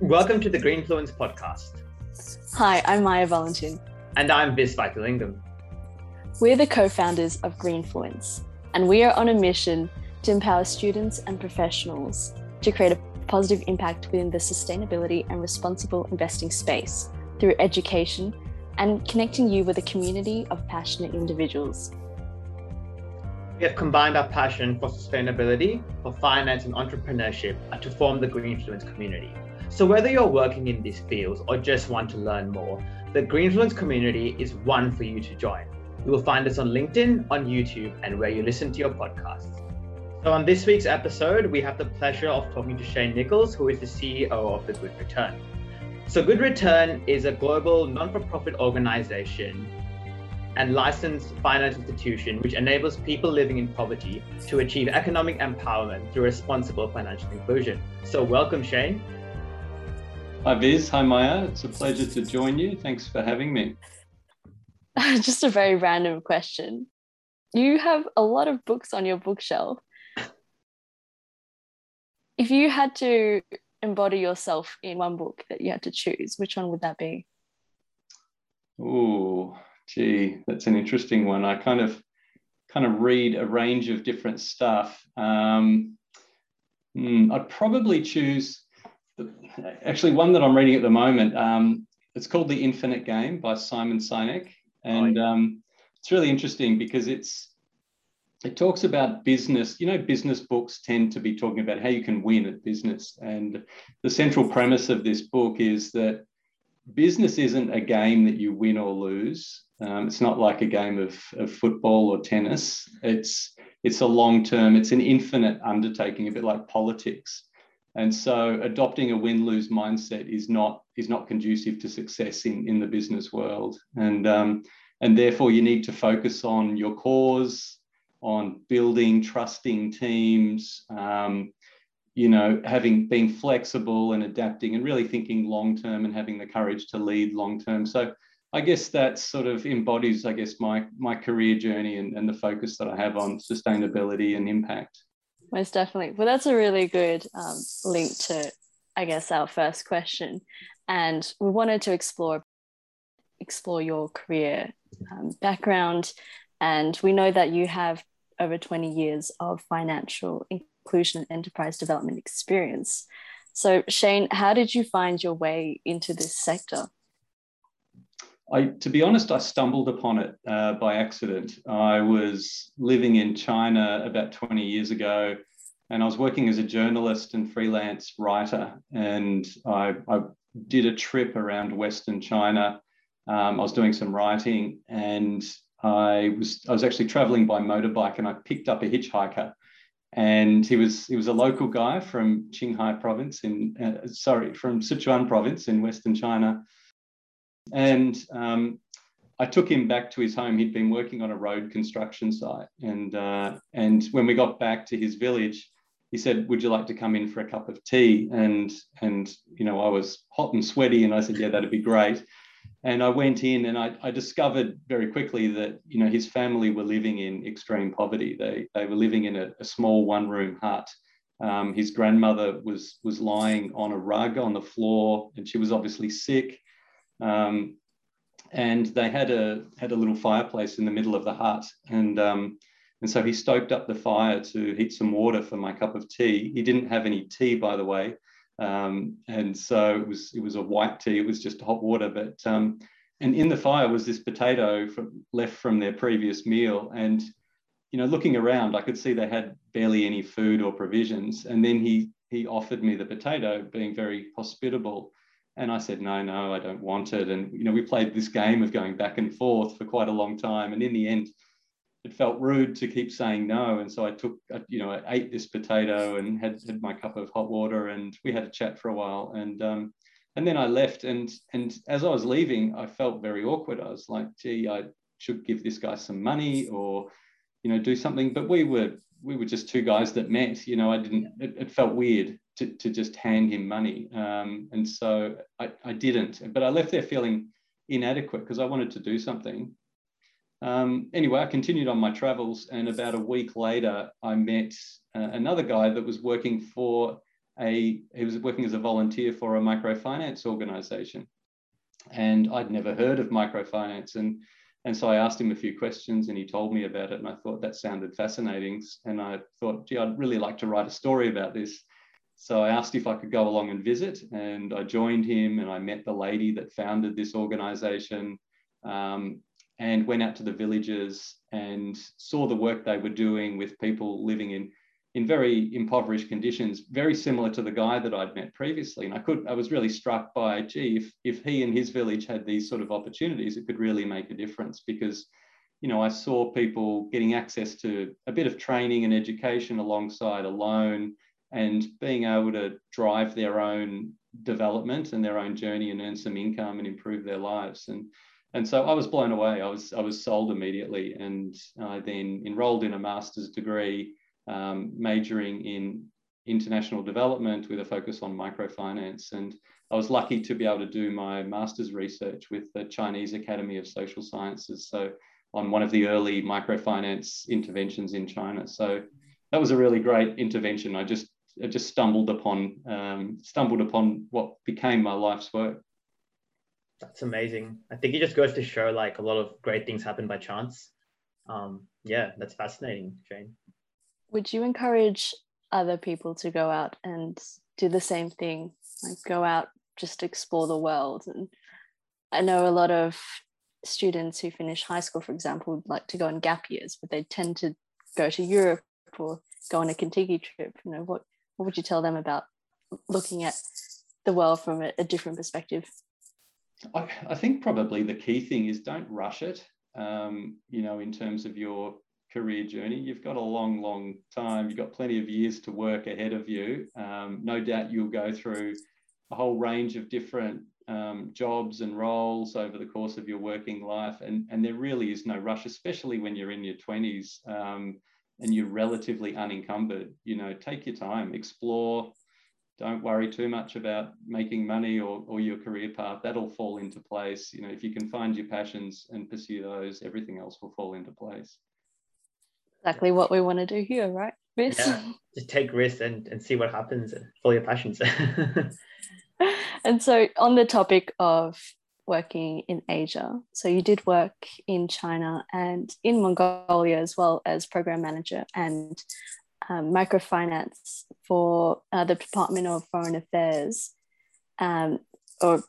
Welcome to the GreenFluence podcast. Hi, I'm Maya Valentin. And I'm Viz Vitalingam. We're the co-founders of GreenFluence, and we are on a mission to empower students and professionals to create a positive impact within the sustainability and responsible investing space through education and connecting you with a community of passionate individuals. We have combined our passion for sustainability, for finance and entrepreneurship to form the GreenFluence community. So whether you're working in these fields or just want to learn more, the GreenFluence community is one for you to join. You will find us on LinkedIn, on YouTube, and where you listen to your podcasts. So on this week's episode, we have the pleasure of talking to Shane Nichols, who is the CEO of The Good Return. So Good Return is a global non-for-profit organization and licensed finance institution which enables people living in poverty to achieve economic empowerment through responsible financial inclusion. So welcome, Shane. Hi, Viz. Hi, Maya. It's a pleasure to join you. Thanks for having me. Just a very random question. You have a lot of books on your bookshelf. If you had to embody yourself in one book that you had to choose, which one would that be? Ooh. Gee, that's an interesting one. I kind of read a range of different stuff. I'd probably choose, actually one that I'm reading at the moment. It's called The Infinite Game by Simon Sinek. And it's really interesting because it talks about business. You know, business books tend to be talking about how you can win at business. And the central premise of this book is that business isn't a game that you win or lose. It's not like a game of football or tennis. It's a long-term, it's an infinite undertaking, a bit like politics. And so adopting a win-lose mindset is not conducive to success in the business world. And therefore you need to focus on your cause, on building trusting teams, being flexible and adapting and really thinking long-term and having the courage to lead long-term. So I guess that sort of embodies, my career journey and the focus that I have on sustainability and impact. Most definitely. Well, that's a really good link to, our first question. And we wanted to explore your career background. And we know that you have over 20 years of financial inclusion and enterprise development experience. So Shane, how did you find your way into this sector? To be honest, I stumbled upon it by accident. I was living in China about 20 years ago, and I was working as a journalist and freelance writer. And I did a trip around Western China. I was doing some writing, and I was actually traveling by motorbike, and I picked up a hitchhiker. And he was a local guy from Qinghai province from Sichuan province in Western China. And I took him back to his home. He'd been working on a road construction site. And when we got back to his village, he said, "Would you like to come in for a cup of tea?" And I was hot and sweaty, and I said, "Yeah, that'd be great." And I went in, and I discovered very quickly that, his family were living in extreme poverty. They were living in a small one-room hut. His grandmother was lying on a rug on the floor, and she was obviously sick. And they had a little fireplace in the middle of the hut. And so he stoked up the fire to heat some water for my cup of tea. He didn't have any tea, by the way. And so it was a white tea. It was just hot water, but and in the fire was this potato left from their previous meal. And looking around, I could see they had barely any food or provisions. And then he offered me the potato, being very hospitable. And I said, no, I don't want it. And we played this game of going back and forth for quite a long time. And in the end, it felt rude to keep saying no. And so I ate this potato and had my cup of hot water, and we had a chat for a while. And then I left. And as I was leaving, I felt very awkward. I was like, gee, I should give this guy some money or, do something. But we were just two guys that met, it felt weird to just hand him money. And so I didn't, but I left there feeling inadequate because I wanted to do something. Anyway, I continued on my travels, and about a week later, I met another guy that was working for he was working as a volunteer for a microfinance organization. And I'd never heard of microfinance. And so I asked him a few questions and he told me about it. And I thought that sounded fascinating. And I thought, gee, I'd really like to write a story about this. So I asked if I could go along and visit, and I joined him and I met the lady that founded this organization, and went out to the villages and saw the work they were doing with people living in very impoverished conditions, very similar to the guy that I'd met previously. And I was really struck by, gee, if he and his village had these sort of opportunities, it could really make a difference, because, you know, I saw people getting access to a bit of training and education alongside a loan and being able to drive their own development and their own journey and earn some income and improve their lives. And so I was blown away. I was sold immediately. And I then enrolled in a master's degree, majoring in international development with a focus on microfinance. And I was lucky to be able to do my master's research with the Chinese Academy of Social Sciences, so on one of the early microfinance interventions in China. So that was a really great intervention. I just stumbled upon what became my life's work. That's amazing. I think it just goes to show, like, a lot of great things happen by chance. Yeah, that's fascinating, Jane. Would you encourage other people to go out and do the same thing? Like, go out, just explore the world? And I know a lot of students who finish high school, for example, would like to go on gap years, but they tend to go to Europe or go on a Contiki trip. You know, what would you tell them about looking at the world from a different perspective? I think probably the key thing is don't rush it, you know, in terms of your career journey. You've got a long, long time. You've got plenty of years to work ahead of you. No doubt you'll go through a whole range of different jobs and roles over the course of your working life. And there really is no rush, especially when you're in your 20s and you're relatively unencumbered. You know, take your time, explore. Don't worry too much about making money or your career path. That'll fall into place. You know, if you can find your passions and pursue those, everything else will fall into place. Exactly what we want to do here, right? Yeah. Just take risks and see what happens and follow your passions. And so, on the topic of working in Asia, so you did work in China and in Mongolia as well as program manager and microfinance for the Department of Foreign Affairs, or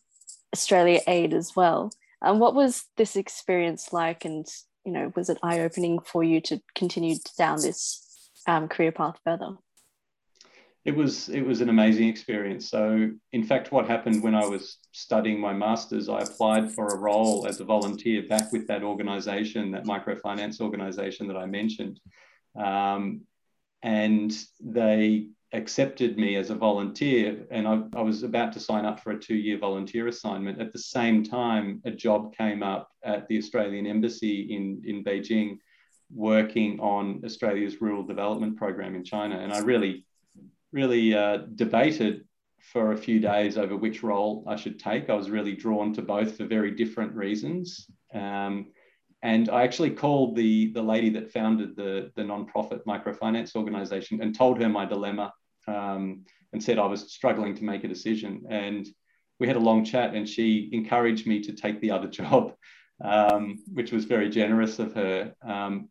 Australia Aid as well. And what was this experience like? And, you know, was it eye-opening for you to continue down this career path further? It was an amazing experience. So, in fact, what happened when I was studying my master's, I applied for a role as a volunteer back with that organisation, that microfinance organisation that I mentioned. And they accepted me as a volunteer, and I was about to sign up for a 2-year volunteer assignment. At the same time, a job came up at the Australian Embassy in Beijing, working on Australia's rural development program in China. And I really debated for a few days over which role I should take. I was really drawn to both for very different reasons. And I actually called the lady that founded the nonprofit microfinance organization and told her my dilemma, and said I was struggling to make a decision. And we had a long chat, and she encouraged me to take the other job, which was very generous of her,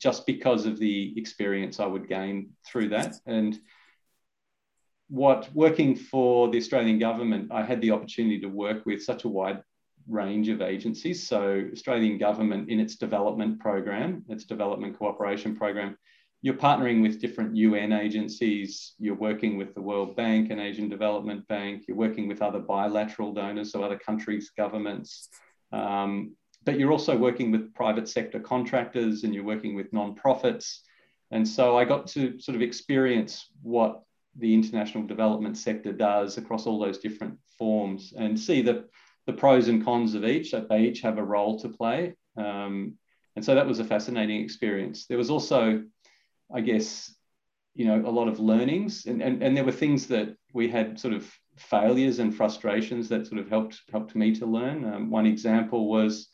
just because of the experience I would gain through that. And working for the Australian government, I had the opportunity to work with such a wide range of agencies. So, Australian government in its development program, its development cooperation program, you're partnering with different UN agencies, you're working with the World Bank and Asian Development Bank, you're working with other bilateral donors, so other countries' governments, but you're also working with private sector contractors and you're working with non-profits. And so I got to sort of experience what the international development sector does across all those different forms and see that the pros and cons of each, that they each have a role to play. And so that was a fascinating experience. There was also, I guess, you know, a lot of learnings, and there were things that we had sort of failures and frustrations that sort of helped me to learn. One example was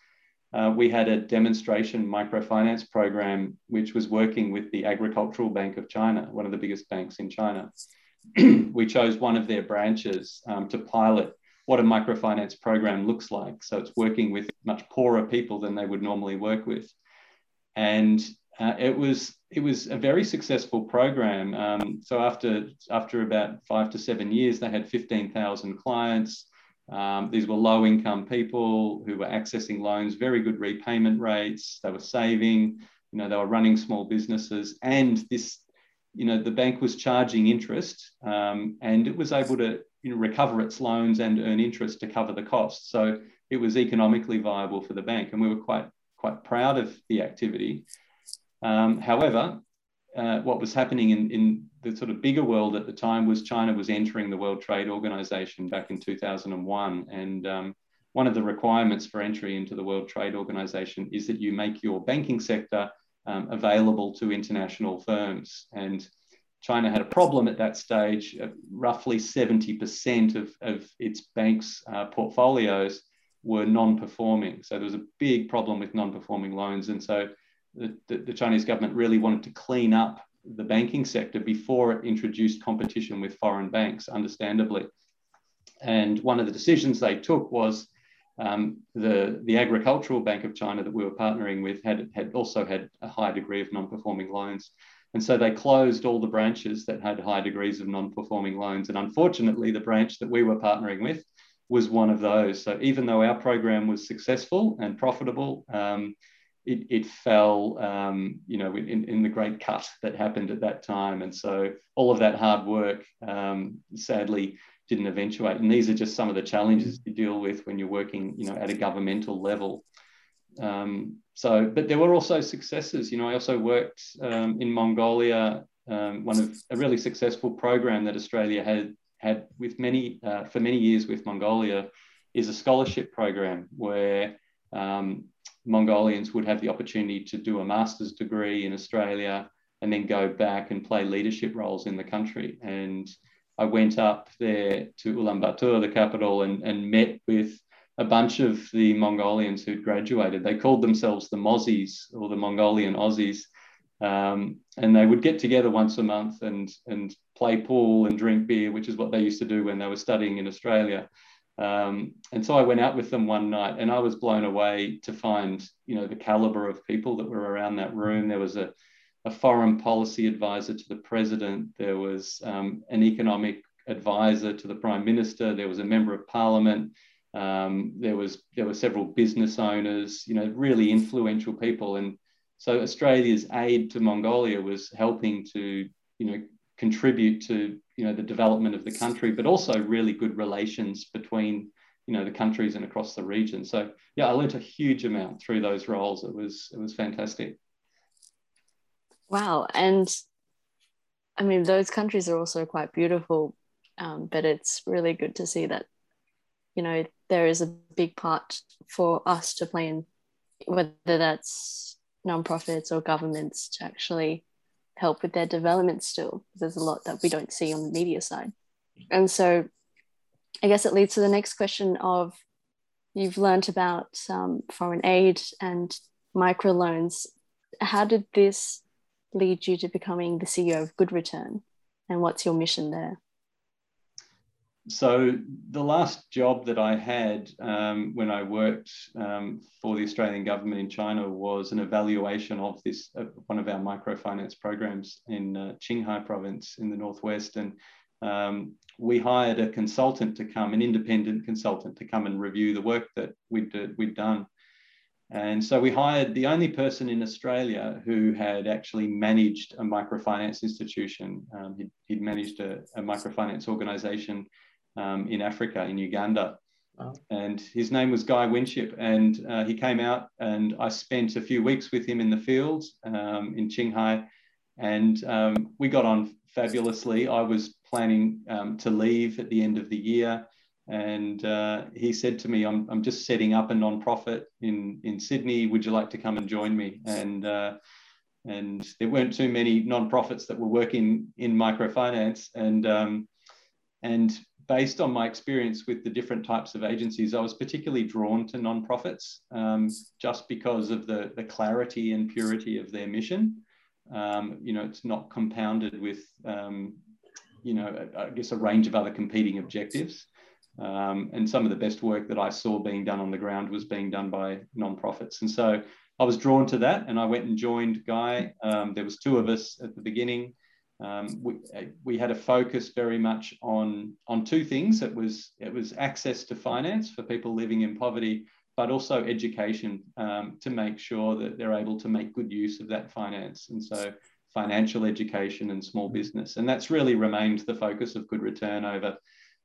we had a demonstration microfinance program, which was working with the Agricultural Bank of China, one of the biggest banks in China. we chose one of their branches to pilot what a microfinance program looks like. So it's working with much poorer people than they would normally work with. And it was a very successful program. So after about 5 to 7 years, they had 15,000 clients. These were low-income people who were accessing loans, very good repayment rates. They were saving, you know, they were running small businesses. And this, you know, the bank was charging interest, and it was able to, you know, recover its loans and earn interest to cover the costs. So it was economically viable for the bank. And we were quite proud of the activity. However, what was happening in the sort of bigger world at the time was China was entering the World Trade Organization back in 2001. And one of the requirements for entry into the World Trade Organization is that you make your banking sector available to international firms. And China had a problem at that stage. Roughly 70% of its banks' portfolios were non-performing. So there was a big problem with non-performing loans. And so the Chinese government really wanted to clean up the banking sector before it introduced competition with foreign banks, understandably. And one of the decisions they took was the Agricultural Bank of China that we were partnering with had also had a high degree of non-performing loans. And so they closed all the branches that had high degrees of non-performing loans. And unfortunately, the branch that we were partnering with was one of those. So even though our program was successful and profitable, it fell, you know, in the great cut that happened at that time. And so all of that hard work, sadly, didn't eventuate. And these are just some of the challenges you deal with when you're working, you know, at a governmental level. But there were also successes. You know, I also worked in Mongolia, a really successful program that Australia had with for many years with Mongolia is a scholarship program where Mongolians would have the opportunity to do a master's degree in Australia and then go back and play leadership roles in the country. And I went up there to Ulaanbaatar, the capital, and met with a bunch of the Mongolians who'd graduated. They called themselves the Mozzies, or the Mongolian Aussies. And they would get together once a month and play pool and drink beer, which is what they used to do when they were studying in Australia. And so I went out with them one night, and I was blown away to find, you know, the caliber of people that were around that room. There was a foreign policy advisor to the president. There was an economic advisor to the prime minister. There was a member of parliament. There were several business owners, you know, really influential people. And so Australia's aid to Mongolia was helping to, you know, contribute to, you know, the development of the country, but also really good relations between, you know, the countries and across the region. So yeah, I learned a huge amount through those roles. It was fantastic. Wow. And I mean, those countries are also quite beautiful, but it's really good to see that, you know, there is a big part for us to play in, whether that's nonprofits or governments, to actually help with their development still. There's a lot that we don't see on the media side. And so I guess it leads to the next question of, you've learned about foreign aid and microloans. How did this lead you to becoming the CEO of Good Return, and what's your mission there? So the last job that I had when I worked for the Australian government in China was an evaluation of this, one of our microfinance programs in Qinghai province in the northwest. And we hired a consultant to come, an independent consultant to come and review the work that we'd done. And so we hired the only person in Australia who had actually managed a microfinance institution. He'd managed a microfinance organisation in Africa, in Uganda. Wow. And his name was Guy Winship, and he came out, and I spent a few weeks with him in the field in Qinghai, and we got on fabulously. I was planning to leave at the end of the year, and he said to me, I'm just setting up a nonprofit in Sydney. Would you like to come and join me? And there weren't too many nonprofits that were working in microfinance, and based on my experience with the different types of agencies, I was particularly drawn to nonprofits just because of the clarity and purity of their mission. You know, it's not compounded with, you know, I guess a range of other competing objectives. And some of the best work that I saw being done on the ground was being done by nonprofits. And so I was drawn to that, and I went and joined Guy. There was two of us at the beginning. We had a focus very much on two things. It was access to finance for people living in poverty, but also education, to make sure that they're able to make good use of that finance. And so financial education and small business. And that's really remained the focus of Good Return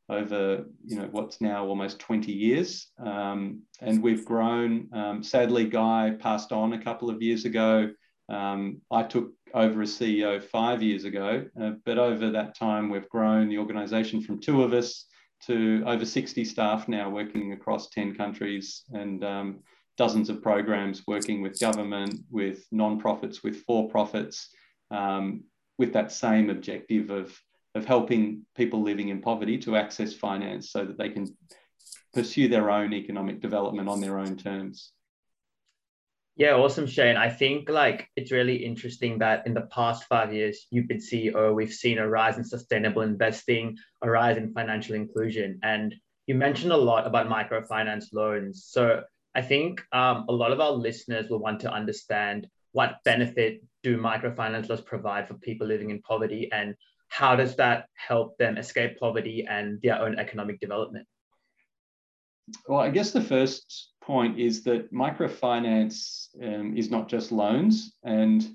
over you know, what's now almost 20 years. And we've grown. Sadly, Guy passed on a couple of years ago. I took over as CEO 5 years ago, but over that time, we've grown the organisation from two of us to over 60 staff now working across 10 countries and dozens of programs working with government, with non-profits, with for-profits, with that same objective of helping people living in poverty to access finance so that they can pursue their own economic development on their own terms. Yeah, awesome, Shane. I think like it's really interesting that in the past 5 years you've been CEO, we've seen a rise in sustainable investing, a rise in financial inclusion. And you mentioned a lot about microfinance loans. So I think a lot of our listeners will want to understand what benefit do microfinance loans provide for people living in poverty, and how does that help them escape poverty and their own economic development? Well, I guess the first point is that microfinance is not just loans, and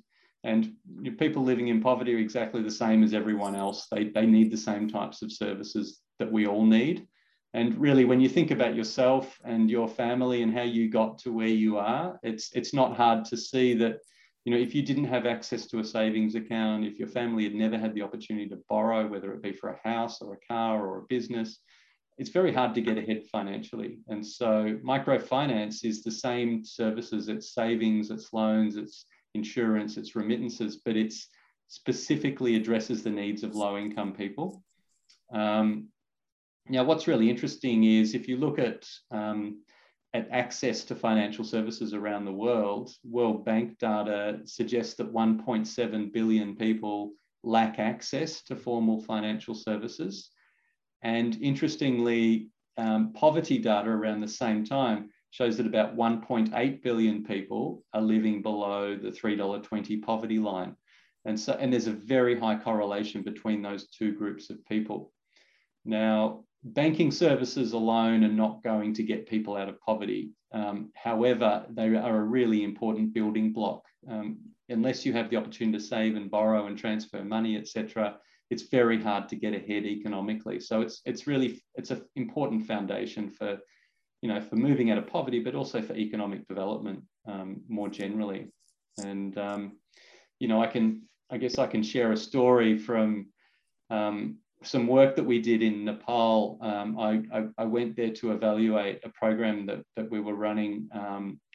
people living in poverty are exactly the same as everyone else. They need the same types of services that we all need. And really, when you think about yourself and your family and how you got to where you are, it's not hard to see that, you know, if you didn't have access to a savings account, if your family had never had the opportunity to borrow, whether it be for a house or a car or a business, it's very hard to get ahead financially. And so microfinance is the same services. It's savings, it's loans, it's insurance, it's remittances, but it specifically addresses the needs of low-income people. Now, what's really interesting is if you look at access to financial services around the world, World Bank data suggests that 1.7 billion people lack access to formal financial services. And interestingly, poverty data around the same time shows that about 1.8 billion people are living below the $3.20 poverty line. And there's a very high correlation between those two groups of people. Now, banking services alone are not going to get people out of poverty. However, they are a really important building block. Unless you have the opportunity to save and borrow and transfer money, etc., it's very hard to get ahead economically. So it's an important foundation for, you know, for moving out of poverty, but also for economic development more generally. And you know, I guess I can share a story from some work that we did in Nepal. I went there to evaluate a program that we were running,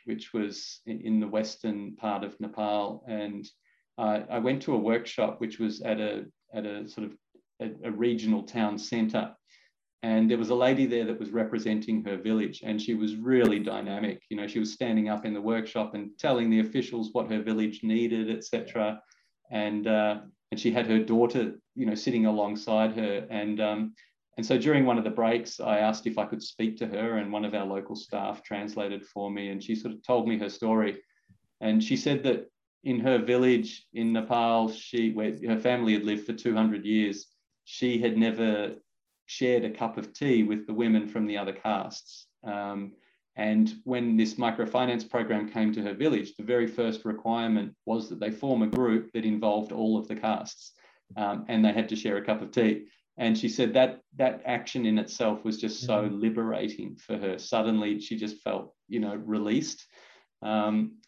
which was in the western part of Nepal. And I went to a workshop, which was at a sort of a regional town centre. And there was a lady there that was representing her village, and she was really dynamic. You know, she was standing up in the workshop and telling the officials what her village needed, etc. And she had her daughter, you know, sitting alongside her. And so during one of the breaks, I asked if I could speak to her, and one of our local staff translated for me, and she sort of told me her story. And she said that in her village in Nepal, where her family had lived for 200 years, she had never shared a cup of tea with the women from the other castes. And when this microfinance program came to her village, the very first requirement was that they form a group that involved all of the castes, and they had to share a cup of tea. And she said that action in itself was just so liberating for her. Suddenly, she just felt, you know, released.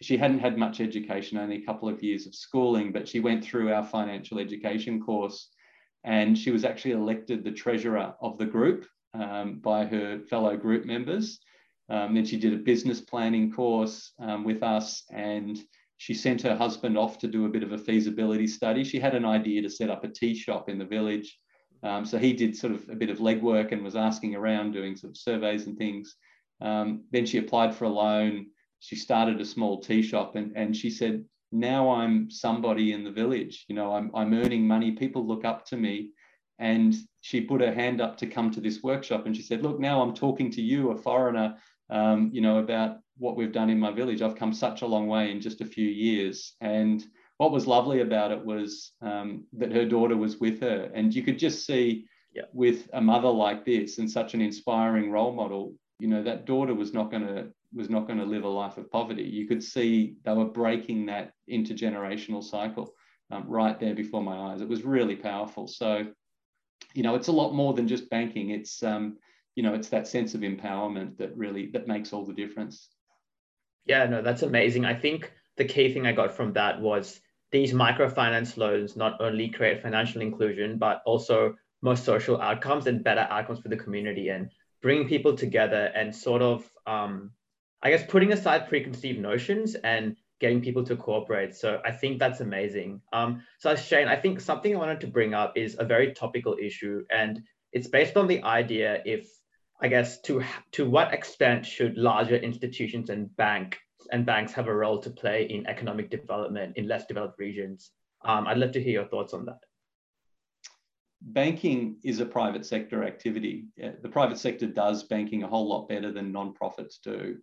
She hadn't had much education, only a couple of years of schooling, but she went through our financial education course, and she was actually elected the treasurer of the group by her fellow group members. Then she did a business planning course with us, and she sent her husband off to do a bit of a feasibility study. She had an idea to set up a tea shop in the village. So he did sort of a bit of legwork and was asking around, doing sort of surveys and things. Then she applied for a loan. She started a small tea shop, and she said, now I'm somebody in the village. You know, I'm earning money. People look up to me. And she put her hand up to come to this workshop, and she said, look, now I'm talking to you, a foreigner, you know, about what we've done in my village. I've come such a long way in just a few years. And what was lovely about it was that her daughter was with her, and you could just see with a mother like this and such an inspiring role model, you know, that daughter was not going to live a life of poverty. You could see they were breaking that intergenerational cycle right there before my eyes. It was really powerful. So, you know, it's a lot more than just banking. It's, you know, it's that sense of empowerment that really, that makes all the difference. Yeah, no, that's amazing. I think the key thing I got from that was these microfinance loans not only create financial inclusion, but also more social outcomes and better outcomes for the community, and bring people together and sort of, I guess, putting aside preconceived notions and getting people to cooperate. So I think that's amazing. So Shane, I think something I wanted to bring up is a very topical issue, and it's based on the idea if, I guess, to what extent should larger institutions and banks have a role to play in economic development in less developed regions? I'd love to hear your thoughts on that. Banking is a private sector activity. The private sector does banking a whole lot better than nonprofits do.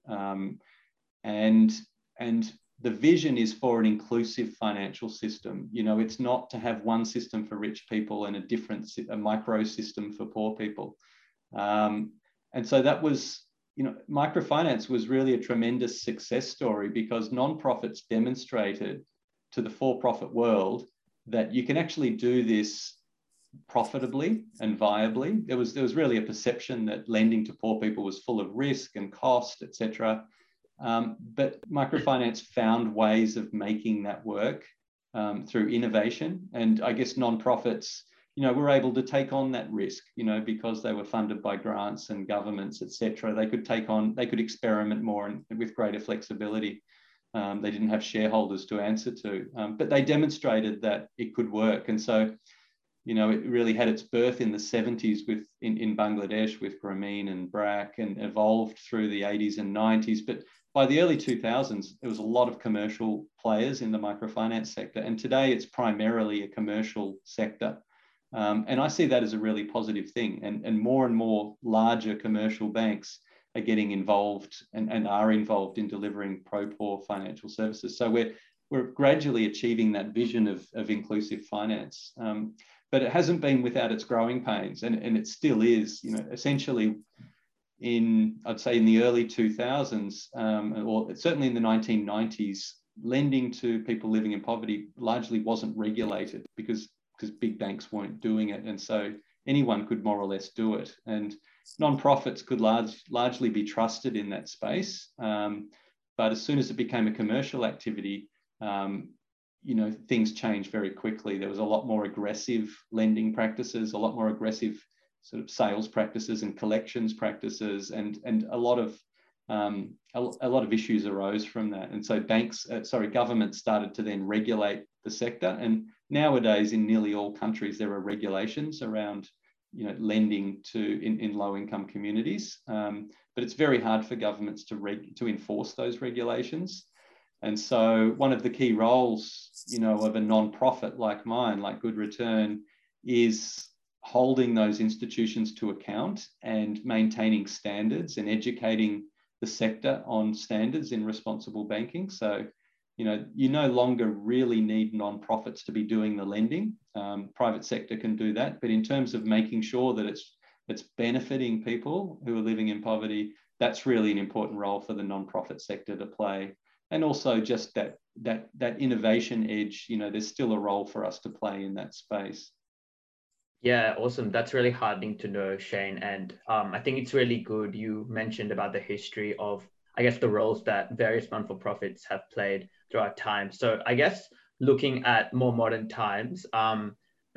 And the vision is for an inclusive financial system. You know, it's not to have one system for rich people and a micro system for poor people. And so that was, you know, microfinance was really a tremendous success story, because nonprofits demonstrated to the for-profit world that you can actually do this profitably and viably. There was really a perception that lending to poor people was full of risk and cost, etc. But microfinance found ways of making that work through innovation. And I guess nonprofits, you know, were able to take on that risk, you know, because they were funded by grants and governments, etc. They could experiment more and with greater flexibility. They didn't have shareholders to answer to, but they demonstrated that it could work. And so, you know, it really had its birth in the 70s in Bangladesh with Grameen and BRAC, and evolved through the 80s and 90s. But by the early 2000s, there was a lot of commercial players in the microfinance sector. And today it's primarily a commercial sector. And I see that as a really positive thing. And more larger commercial banks are getting involved and are involved in delivering pro-poor financial services. So we're gradually achieving that vision of inclusive finance. But it hasn't been without its growing pains, and it still is, you know, essentially I'd say in the early 2000s, or certainly in the 1990s, lending to people living in poverty largely wasn't regulated because big banks weren't doing it. And so anyone could more or less do it. And nonprofits could largely be trusted in that space. But as soon as it became a commercial activity, you know, things changed very quickly. There was a lot more aggressive lending practices, a lot more aggressive sort of sales practices and collections practices, and a lot of issues arose from that. And so governments started to then regulate the sector. And nowadays, in nearly all countries, there are regulations around, you know, lending to in low-income communities. But it's very hard for governments to enforce those regulations. And so one of the key roles, you know, of a nonprofit like mine, like Good Return, is holding those institutions to account and maintaining standards and educating the sector on standards in responsible banking. So, you no longer really need nonprofits to be doing the lending. Private sector can do that. But in terms of making sure that it's benefiting people who are living in poverty, that's really an important role for the nonprofit sector to play. And also just that innovation edge, you know, there's still a role for us to play in that space. Yeah, awesome. That's really heartening to know, Shane. And I think it's really good you mentioned about the history of, I guess, the roles that various non-for-profits have played throughout time. So I guess looking at more modern times,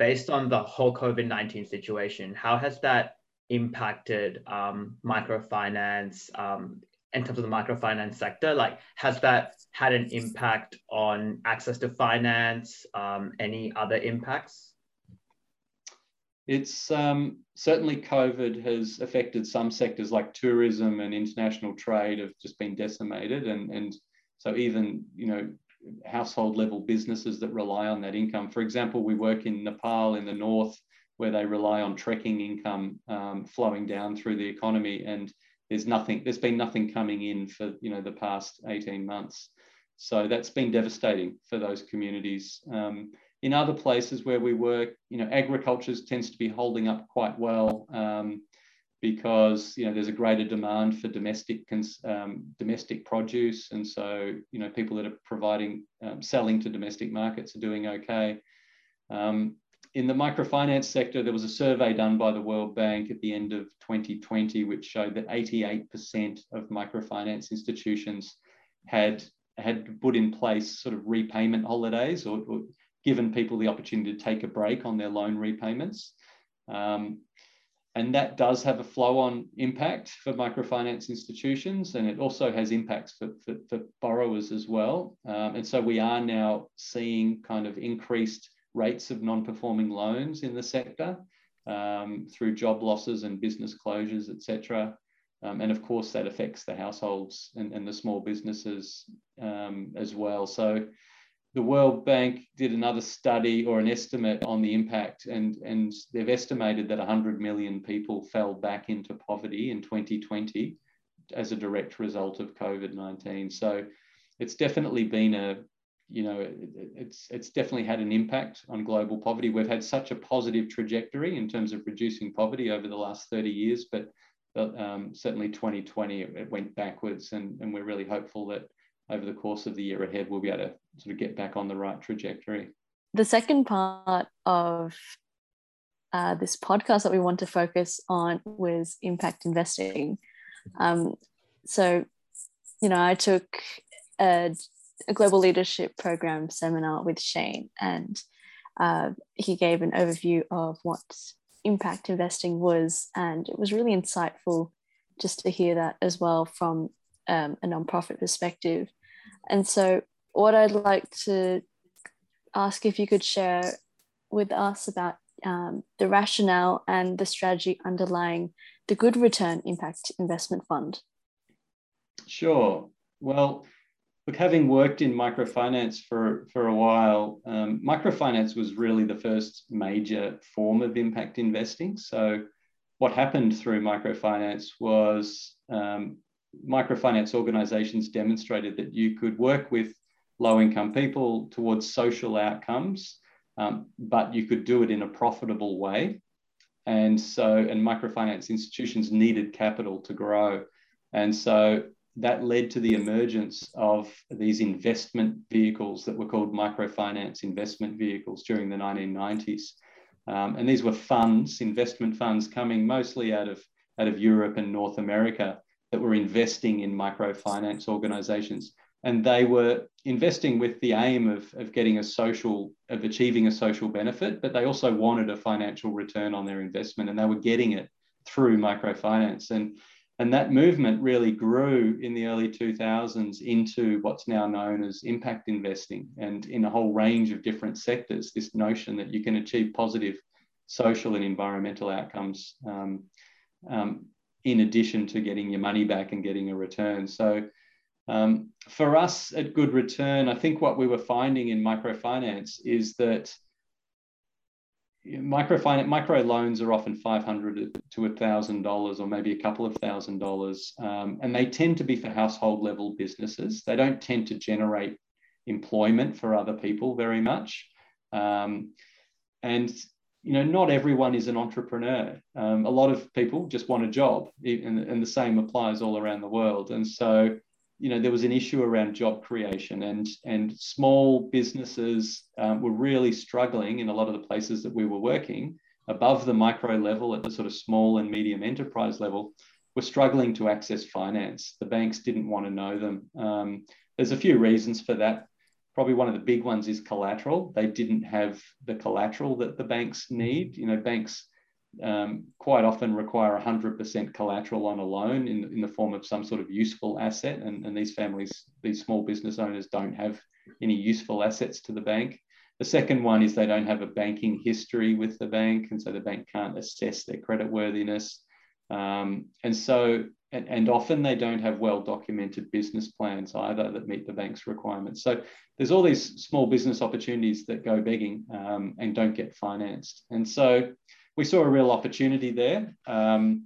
based on the whole COVID-19 situation, how has that impacted microfinance, in terms of the microfinance sector? Like, has that had an impact on access to finance, any other impacts? It's certainly COVID has affected some sectors like tourism and international trade have just been decimated. And so even, you know, household level businesses that rely on that income. For example, we work in Nepal in the north, where they rely on trekking income flowing down through the economy, and there's been nothing coming in for the past 18 months. So that's been devastating for those communities. In other places where we work, agriculture tends to be holding up quite well because there's a greater demand for domestic produce, and so people that are selling to domestic markets are doing okay. In the microfinance sector, there was a survey done by the World Bank at the end of 2020, which showed that 88% of microfinance institutions had put in place sort of repayment holidays or given people the opportunity to take a break on their loan repayments. And that does have a flow-on impact for microfinance institutions, and it also has impacts for borrowers as well. And so we are now seeing kind of increased rates of non-performing loans in the sector through job losses and business closures, et cetera. And of course, that affects the households and the small businesses as well. So the World Bank did another study or an estimate on the impact, and they've estimated that 100 million people fell back into poverty in 2020 as a direct result of COVID-19. So it's definitely been it's definitely had an impact on global poverty. We've had such a positive trajectory in terms of reducing poverty over the last 30 years, but certainly 2020, it went backwards, and we're really hopeful that over the course of the year ahead, we'll be able to sort of get back on the right trajectory. The second part of this podcast that we want to focus on was impact investing. I took a global leadership program seminar with Shane, and he gave an overview of what impact investing was, and it was really insightful just to hear that as well from a nonprofit perspective. And so what I'd like to ask if you could share with us about the rationale and the strategy underlying the Good Return Impact Investment Fund. Sure. Well, look, having worked in microfinance for a while, microfinance was really the first major form of impact investing. So what happened through microfinance was microfinance organizations demonstrated that you could work with low-income people towards social outcomes, but you could do it in a profitable way. And microfinance institutions needed capital to grow. And so that led to the emergence of these investment vehicles that were called microfinance investment vehicles during the 1990s. And these were funds, investment funds, coming mostly out of Europe and North America that were investing in microfinance organizations. And they were investing with the aim of achieving a social benefit, but they also wanted a financial return on their investment, and they were getting it through microfinance. And that movement really grew in the early 2000s into what's now known as impact investing, and in a whole range of different sectors, this notion that you can achieve positive social and environmental outcomes in addition to getting your money back and getting a return. So for us at Good Return, I think what we were finding in microfinance is that micro loans are often $500 to $1,000, or maybe a couple of thousand dollars, and they tend to be for household level businesses. They don't tend to generate employment for other people very much, and not everyone is an entrepreneur. A lot of people just want a job, and the same applies all around the world. And so there was an issue around job creation, and small businesses were really struggling in a lot of the places that we were working above the micro level, at the sort of small and medium enterprise level, were struggling to access finance. The banks didn't want to know them. There's a few reasons for that. Probably one of the big ones is collateral. They didn't have the collateral that the banks need. Banks quite often require 100% collateral on a loan in the form of some sort of useful asset. And these small business owners don't have any useful assets to the bank. The second one is they don't have a banking history with the bank. And so the bank can't assess their creditworthiness. And often they don't have well-documented business plans either that meet the bank's requirements. So there's all these small business opportunities that go begging and don't get financed. And so we saw a real opportunity there. However,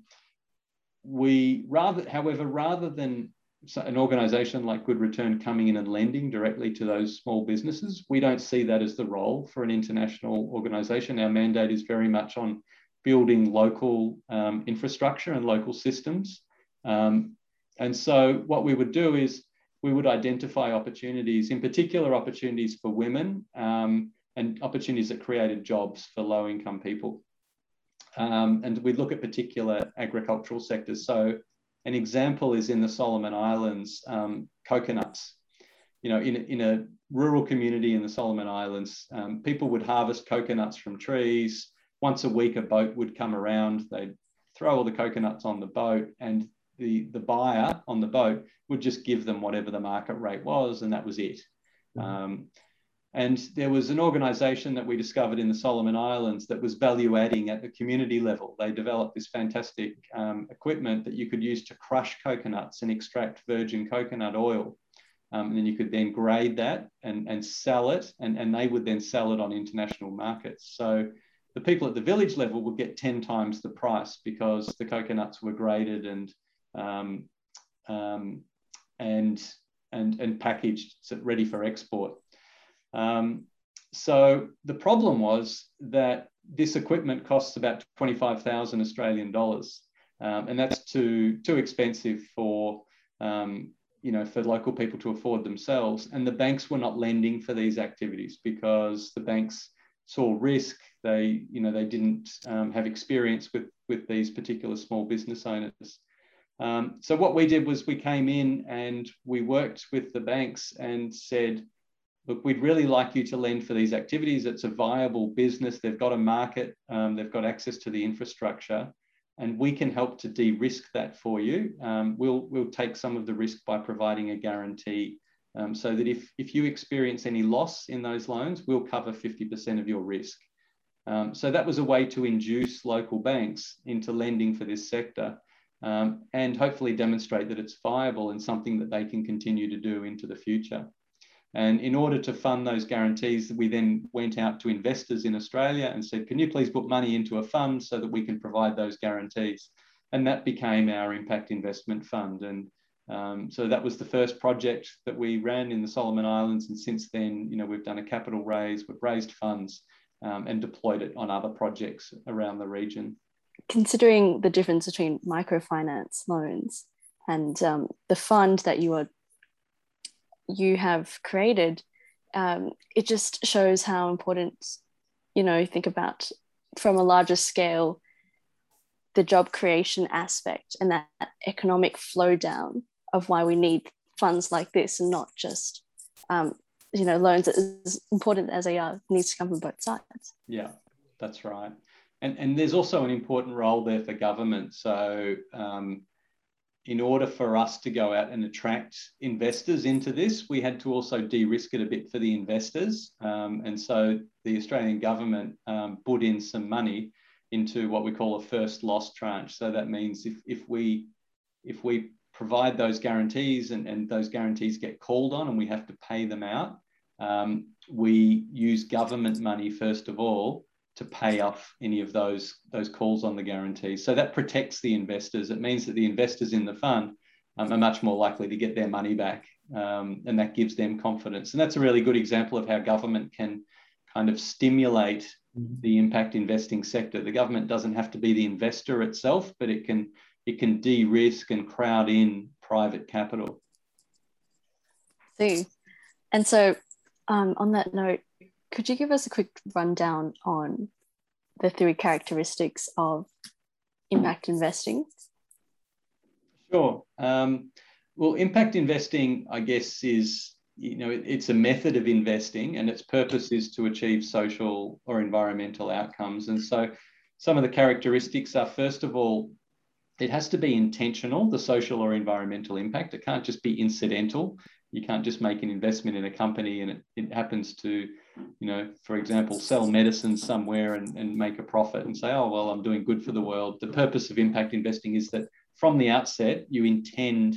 rather than an organization like Good Return coming in and lending directly to those small businesses, we don't see that as the role for an international organization. Our mandate is very much on building local infrastructure and local systems. And so what we would do is we would identify opportunities, in particular opportunities for women and opportunities that created jobs for low-income people. And we look at particular agricultural sectors. So an example is in the Solomon Islands, coconuts. You know, in a rural community in the Solomon Islands, people would harvest coconuts from trees. Once a week, a boat would come around. They'd throw all the coconuts on the boat, and the buyer on the boat would just give them whatever the market rate was, and that was it. And there was an organisation that we discovered in the Solomon Islands that was value adding at the community level. They developed this fantastic equipment that you could use to crush coconuts and extract virgin coconut oil. And then you could then grade that and sell it, and they would then sell it on international markets. So the people at the village level would get 10 times the price because the coconuts were graded and packaged ready for export. So the problem was that this equipment costs about 25,000 Australian dollars, and that's too expensive for you know, for local people to afford themselves. And the banks were not lending for these activities because the banks saw risk. They, you know, they didn't have experience with these particular small business owners. So what we did was we came in and we worked with the banks and said, look, we'd really like you to lend for these activities. It's a viable business. They've got a market. They've got access to the infrastructure, and we can help to de-risk that for you. We'll take some of the risk by providing a guarantee so that if you experience any loss in those loans, we'll cover 50% of your risk. So that was a way to induce local banks into lending for this sector. And hopefully demonstrate that it's viable and something that they can continue to do into the future. And in order to fund those guarantees, we then went out to investors in Australia and said, can you please put money into a fund so that we can provide those guarantees? And that became our Impact Investment Fund. And so that was the first project that we ran in the Solomon Islands. And since then, you know, we've done a capital raise, we've raised funds and deployed it on other projects around the region. Considering the difference between microfinance loans and the fund that you have created, it just shows how important, you know, think about from a larger scale, the job creation aspect and that economic flow down of why we need funds like this, and not just, you know, loans, as important as they are, needs to come from both sides. Yeah, that's right. And there's also an important role there for government. So in order for us to go out and attract investors into this, we had to also de-risk it a bit for the investors. And so the Australian government put in some money into what we call a first loss tranche. So that means if we provide those guarantees and those guarantees get called on and we have to pay them out, we use government money first of all to pay off any of those calls on the guarantee. So that protects the investors. It means that the investors in the fund are much more likely to get their money back, and that gives them confidence. And that's a really good example of how government can kind of stimulate the impact investing sector. The government doesn't have to be the investor itself, but it can de-risk and crowd in private capital. See. And so on that note, could you give us a quick rundown on the three characteristics of impact investing? Sure. Well, impact investing, I guess, is, you know, it's a method of investing, and its purpose is to achieve social or environmental outcomes. And so some of the characteristics are, first of all, it has to be intentional, the social or environmental impact. It can't just be incidental. You can't just make an investment in a company and it happens to, you know, for example, sell medicine somewhere and make a profit and say, oh, well, I'm doing good for the world. The purpose of impact investing is that from the outset, you intend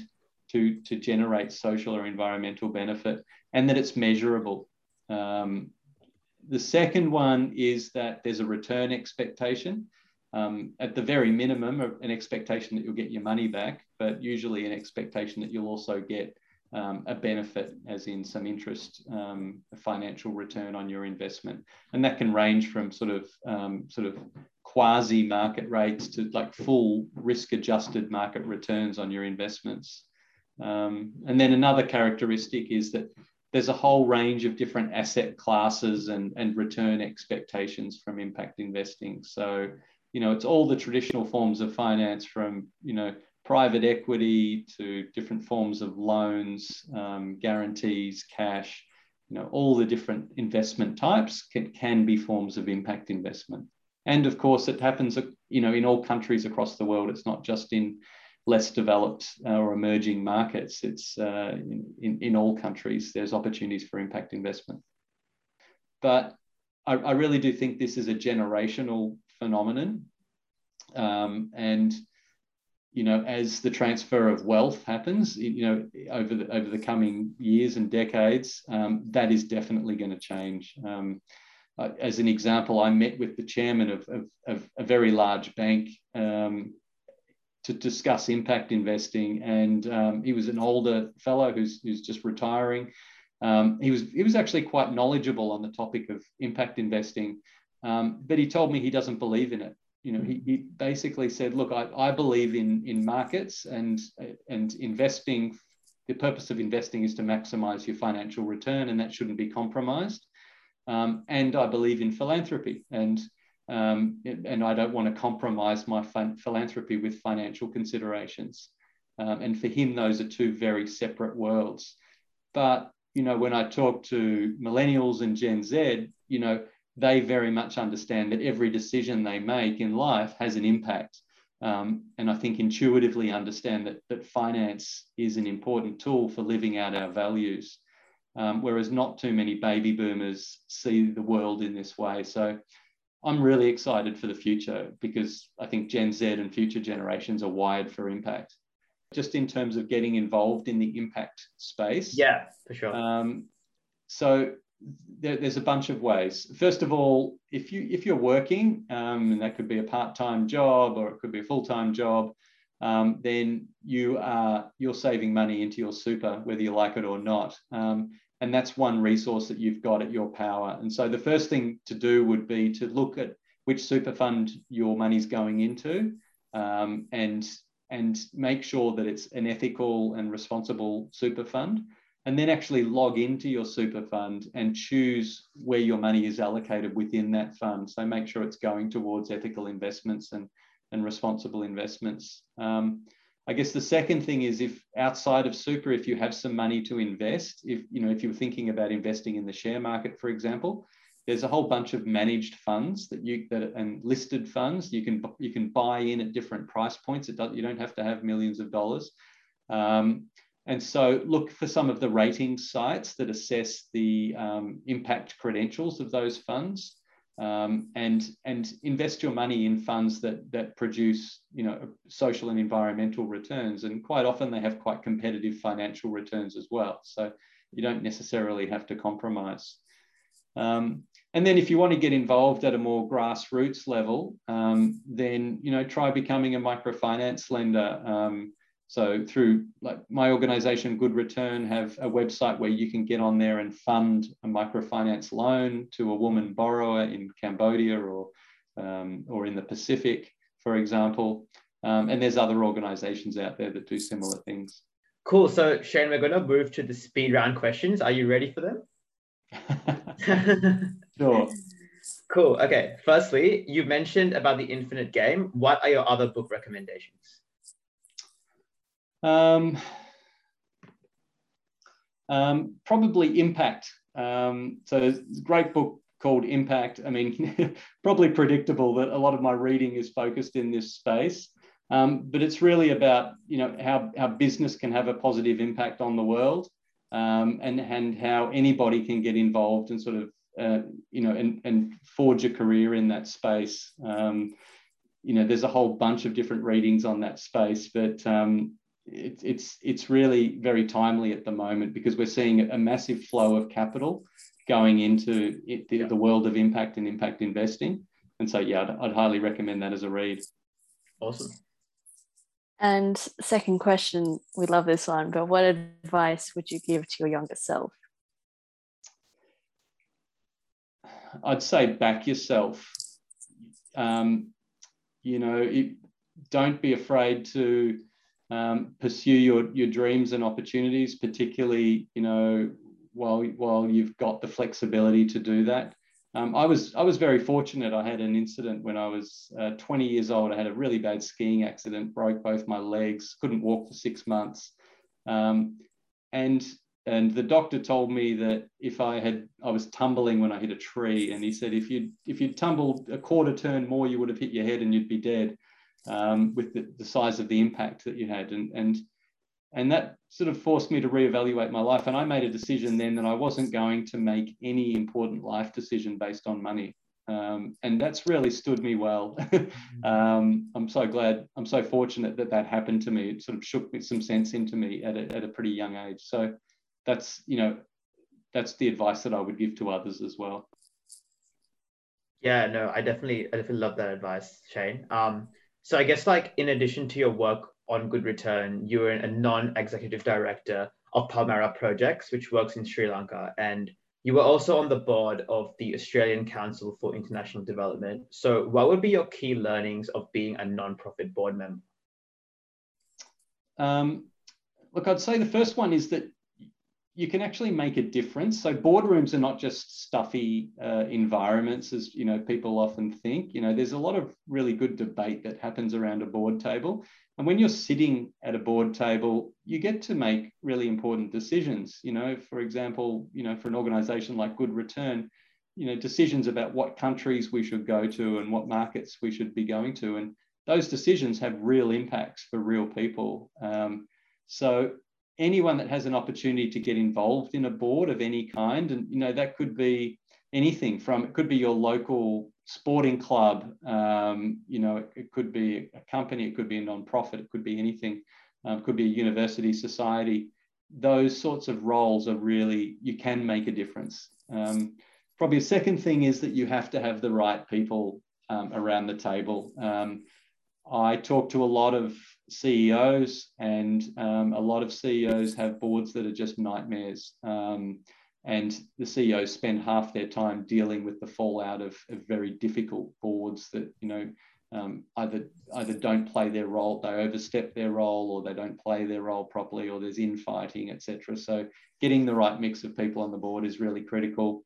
to generate social or environmental benefit, and that it's measurable. The second one is that there's a return expectation. At the very minimum, an expectation that you'll get your money back, but usually an expectation that you'll also get a benefit, as in some interest, a financial return on your investment. And that can range from sort of quasi market rates to like full risk adjusted market returns on your investments. And then another characteristic is that there's a whole range of different asset classes and return expectations from impact investing. So, you know, it's all the traditional forms of finance, from, you know, private equity to different forms of loans, guarantees, cash, you know, all the different investment types can be forms of impact investment. And of course, it happens, you know, in all countries across the world. It's not just in less developed or emerging markets. It's in all countries, there's opportunities for impact investment. But I really do think this is a generational phenomenon. And, you know, as the transfer of wealth happens, you know, over the coming years and decades, that is definitely going to change. As an example, I met with the chairman of a very large bank to discuss impact investing, and he was an older fellow who's just retiring. He was actually quite knowledgeable on the topic of impact investing, but he told me he doesn't believe in it. You know, he basically said, look, I believe in markets, and investing, the purpose of investing is to maximize your financial return, and that shouldn't be compromised. And I believe in philanthropy, and I don't want to compromise my philanthropy with financial considerations. And for him, those are two very separate worlds. But, you know, when I talk to millennials and Gen Z, you know, they very much understand that every decision they make in life has an impact. And I think intuitively understand that finance is an important tool for living out our values. Whereas not too many baby boomers see the world in this way. So I'm really excited for the future, because I think Gen Z and future generations are wired for impact. Just in terms of getting involved in the impact space. Yeah, for sure. So there's a bunch of ways. First of all, if you're working, and that could be a part-time job or it could be a full-time job, then you're saving money into your super, whether you like it or not. And that's one resource that you've got at your power. And so the first thing to do would be to look at which super fund your money's going into, and make sure that it's an ethical and responsible super fund. And then actually log into your super fund and choose where your money is allocated within that fund. So make sure it's going towards ethical investments and responsible investments. I guess the second thing is, if outside of super, if you have some money to invest, if you're thinking about investing in the share market, for example, there's a whole bunch of managed funds and listed funds you can buy in at different price points. You don't have to have millions of dollars. And so look for some of the rating sites that assess the impact credentials of those funds. And invest your money in funds that produce, you know, social and environmental returns. And quite often they have quite competitive financial returns as well. So you don't necessarily have to compromise. And then if you want to get involved at a more grassroots level, then, you know, try becoming a microfinance lender. So through, like, my organization, Good Return, have a website where you can get on there and fund a microfinance loan to a woman borrower in Cambodia or in the Pacific, for example. And there's other organizations out there that do similar things. Cool. So Shane, we're going to move to the speed round questions. Are you ready for them? Sure. Cool. Okay. Firstly, you mentioned about The Infinite Game. What are your other book recommendations? Probably Impact. So there's a great book called Impact. I mean, probably predictable that a lot of my reading is focused in this space, but it's really about, you know, how business can have a positive impact on the world, and how anybody can get involved and sort of, you know, and forge a career in that space. You know, there's a whole bunch of different readings on that space, but it's really very timely at the moment, because we're seeing a massive flow of capital going into the world of impact and impact investing. And so, yeah, I'd highly recommend that as a read. Awesome. And second question, we love this one, but what advice would you give to your younger self? I'd say back yourself. Don't be afraid to pursue your dreams and opportunities, particularly, while you've got the flexibility to do that. I was very fortunate. I had an incident when I was 20 years old. I had a really bad skiing accident, broke both my legs, couldn't walk for 6 months. And the doctor told me that I was tumbling when I hit a tree, and he said, if you'd tumbled a quarter turn more, you would have hit your head and you'd be dead with the size of the impact that you had. And that sort of forced me to reevaluate my life. And I made a decision then that I wasn't going to make any important life decision based on money. And that's really stood me well. I'm so fortunate that happened to me. It sort of shook some sense into me at a pretty young age. So that's the advice that I would give to others as well. Yeah, no, I definitely love that advice, Shane. So I guess, like, in addition to your work on Good Return, you were a non-executive director of Palmera Projects, which works in Sri Lanka, and you were also on the board of the Australian Council for International Development. So what would be your key learnings of being a non-profit board member? Look, I'd say the first one is that you can actually make a difference. So boardrooms are not just stuffy environments, as people often think. There's a lot of really good debate that happens around a board table. And when you're sitting at a board table, you get to make really important decisions. For example, for an organization like Good Return, decisions about what countries we should go to and what markets we should be going to. And those decisions have real impacts for real people. So anyone that has an opportunity to get involved in a board of any kind, and that could be anything from, it could be your local sporting club, it could be a company, it could be a non-profit, it could be anything, it could be a university, society. Those sorts of roles are really, you can make a difference. Probably a second thing is that you have to have the right people around the table. I talk to a lot of CEOs, and a lot of CEOs have boards that are just nightmares. And the CEOs spend half their time dealing with the fallout of very difficult boards that, either don't play their role, they overstep their role, or they don't play their role properly, or there's infighting, etc. So getting the right mix of people on the board is really critical.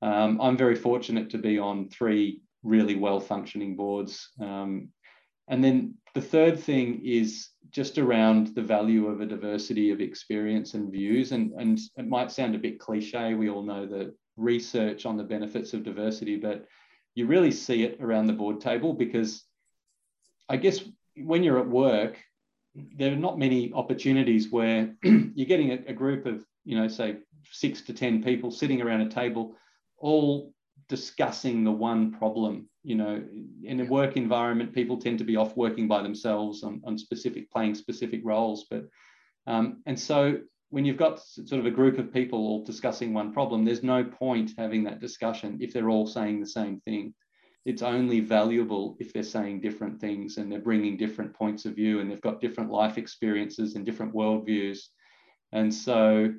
I'm very fortunate to be on 3 really well-functioning boards. And then the third thing is just around the value of a diversity of experience and views. And it might sound a bit cliche. We all know the research on the benefits of diversity, but you really see it around the board table, because I guess when you're at work, there are not many opportunities where you're getting a group of, say 6 to 10 people sitting around a table, all discussing the one problem. In a work environment, people tend to be off working by themselves playing specific roles. But and so when you've got sort of a group of people all discussing one problem, there's no point having that discussion if they're all saying the same thing. It's only valuable if they're saying different things, and they're bringing different points of view, and they've got different life experiences and different worldviews. And so,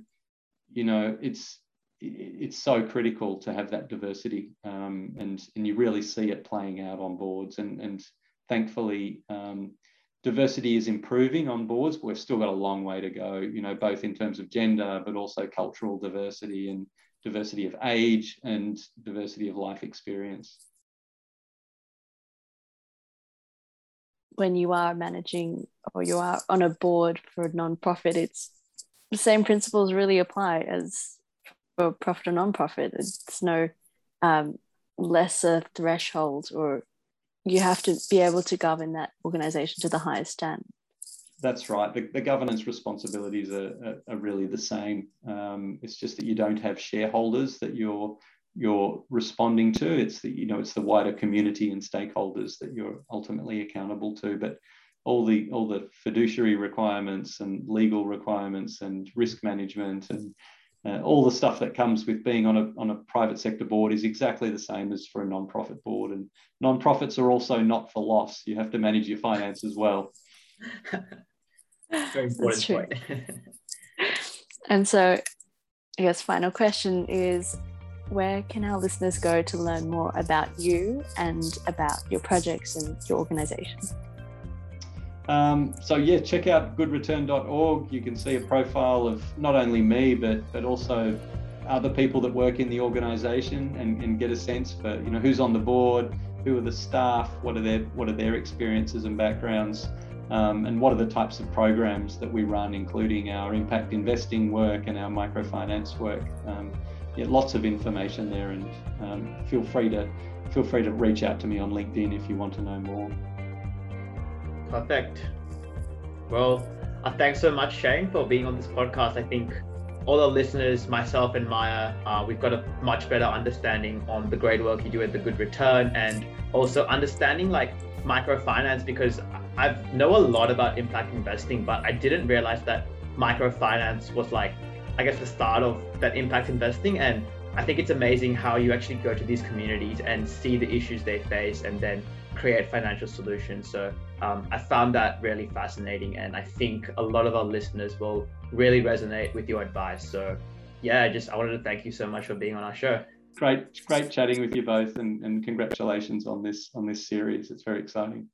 it's so critical to have that diversity, and you really see it playing out on boards. And thankfully, diversity is improving on boards, but we've still got a long way to go, both in terms of gender, but also cultural diversity and diversity of age and diversity of life experience. When you are managing, or you are on a board for a non-profit, it's the same principles really apply as for profit or non-profit. It's no lesser threshold, or you have to be able to govern that organisation to the highest standard. That's right. The governance responsibilities are really the same. It's just that you don't have shareholders that you're responding to. It's it's the wider community and stakeholders that you're ultimately accountable to. But all the fiduciary requirements and legal requirements and risk management and all the stuff that comes with being on a private sector board is exactly the same as for a non-profit board. And non-profits are also not for loss. You have to manage your finance as well. Very important point. And so I guess final question is, where can our listeners go to learn more about you and about your projects and your organisation? So yeah, check out goodreturn.org. You can see a profile of not only me, but also other people that work in the organisation, and get a sense for, you know, who's on the board, who are the staff, what are their experiences and backgrounds, and what are the types of programs that we run, including our impact investing work and our microfinance work. Yeah, lots of information there, and feel free to reach out to me on LinkedIn if you want to know more. Perfect. Well, thanks so much, Shane, for being on this podcast. I think all our listeners, myself and Maya, we've got a much better understanding on the great work you do at The Good Return, and also understanding like microfinance, because I know a lot about impact investing, but I didn't realize that microfinance was like, I guess, the start of that impact investing. And I think it's amazing how you actually go to these communities and see the issues they face and then create financial solutions. So I found that really fascinating, and I think a lot of our listeners will really resonate with your advice. So yeah, I wanted to thank you so much for being on our show. Great chatting with you both, and congratulations on this series. It's very exciting.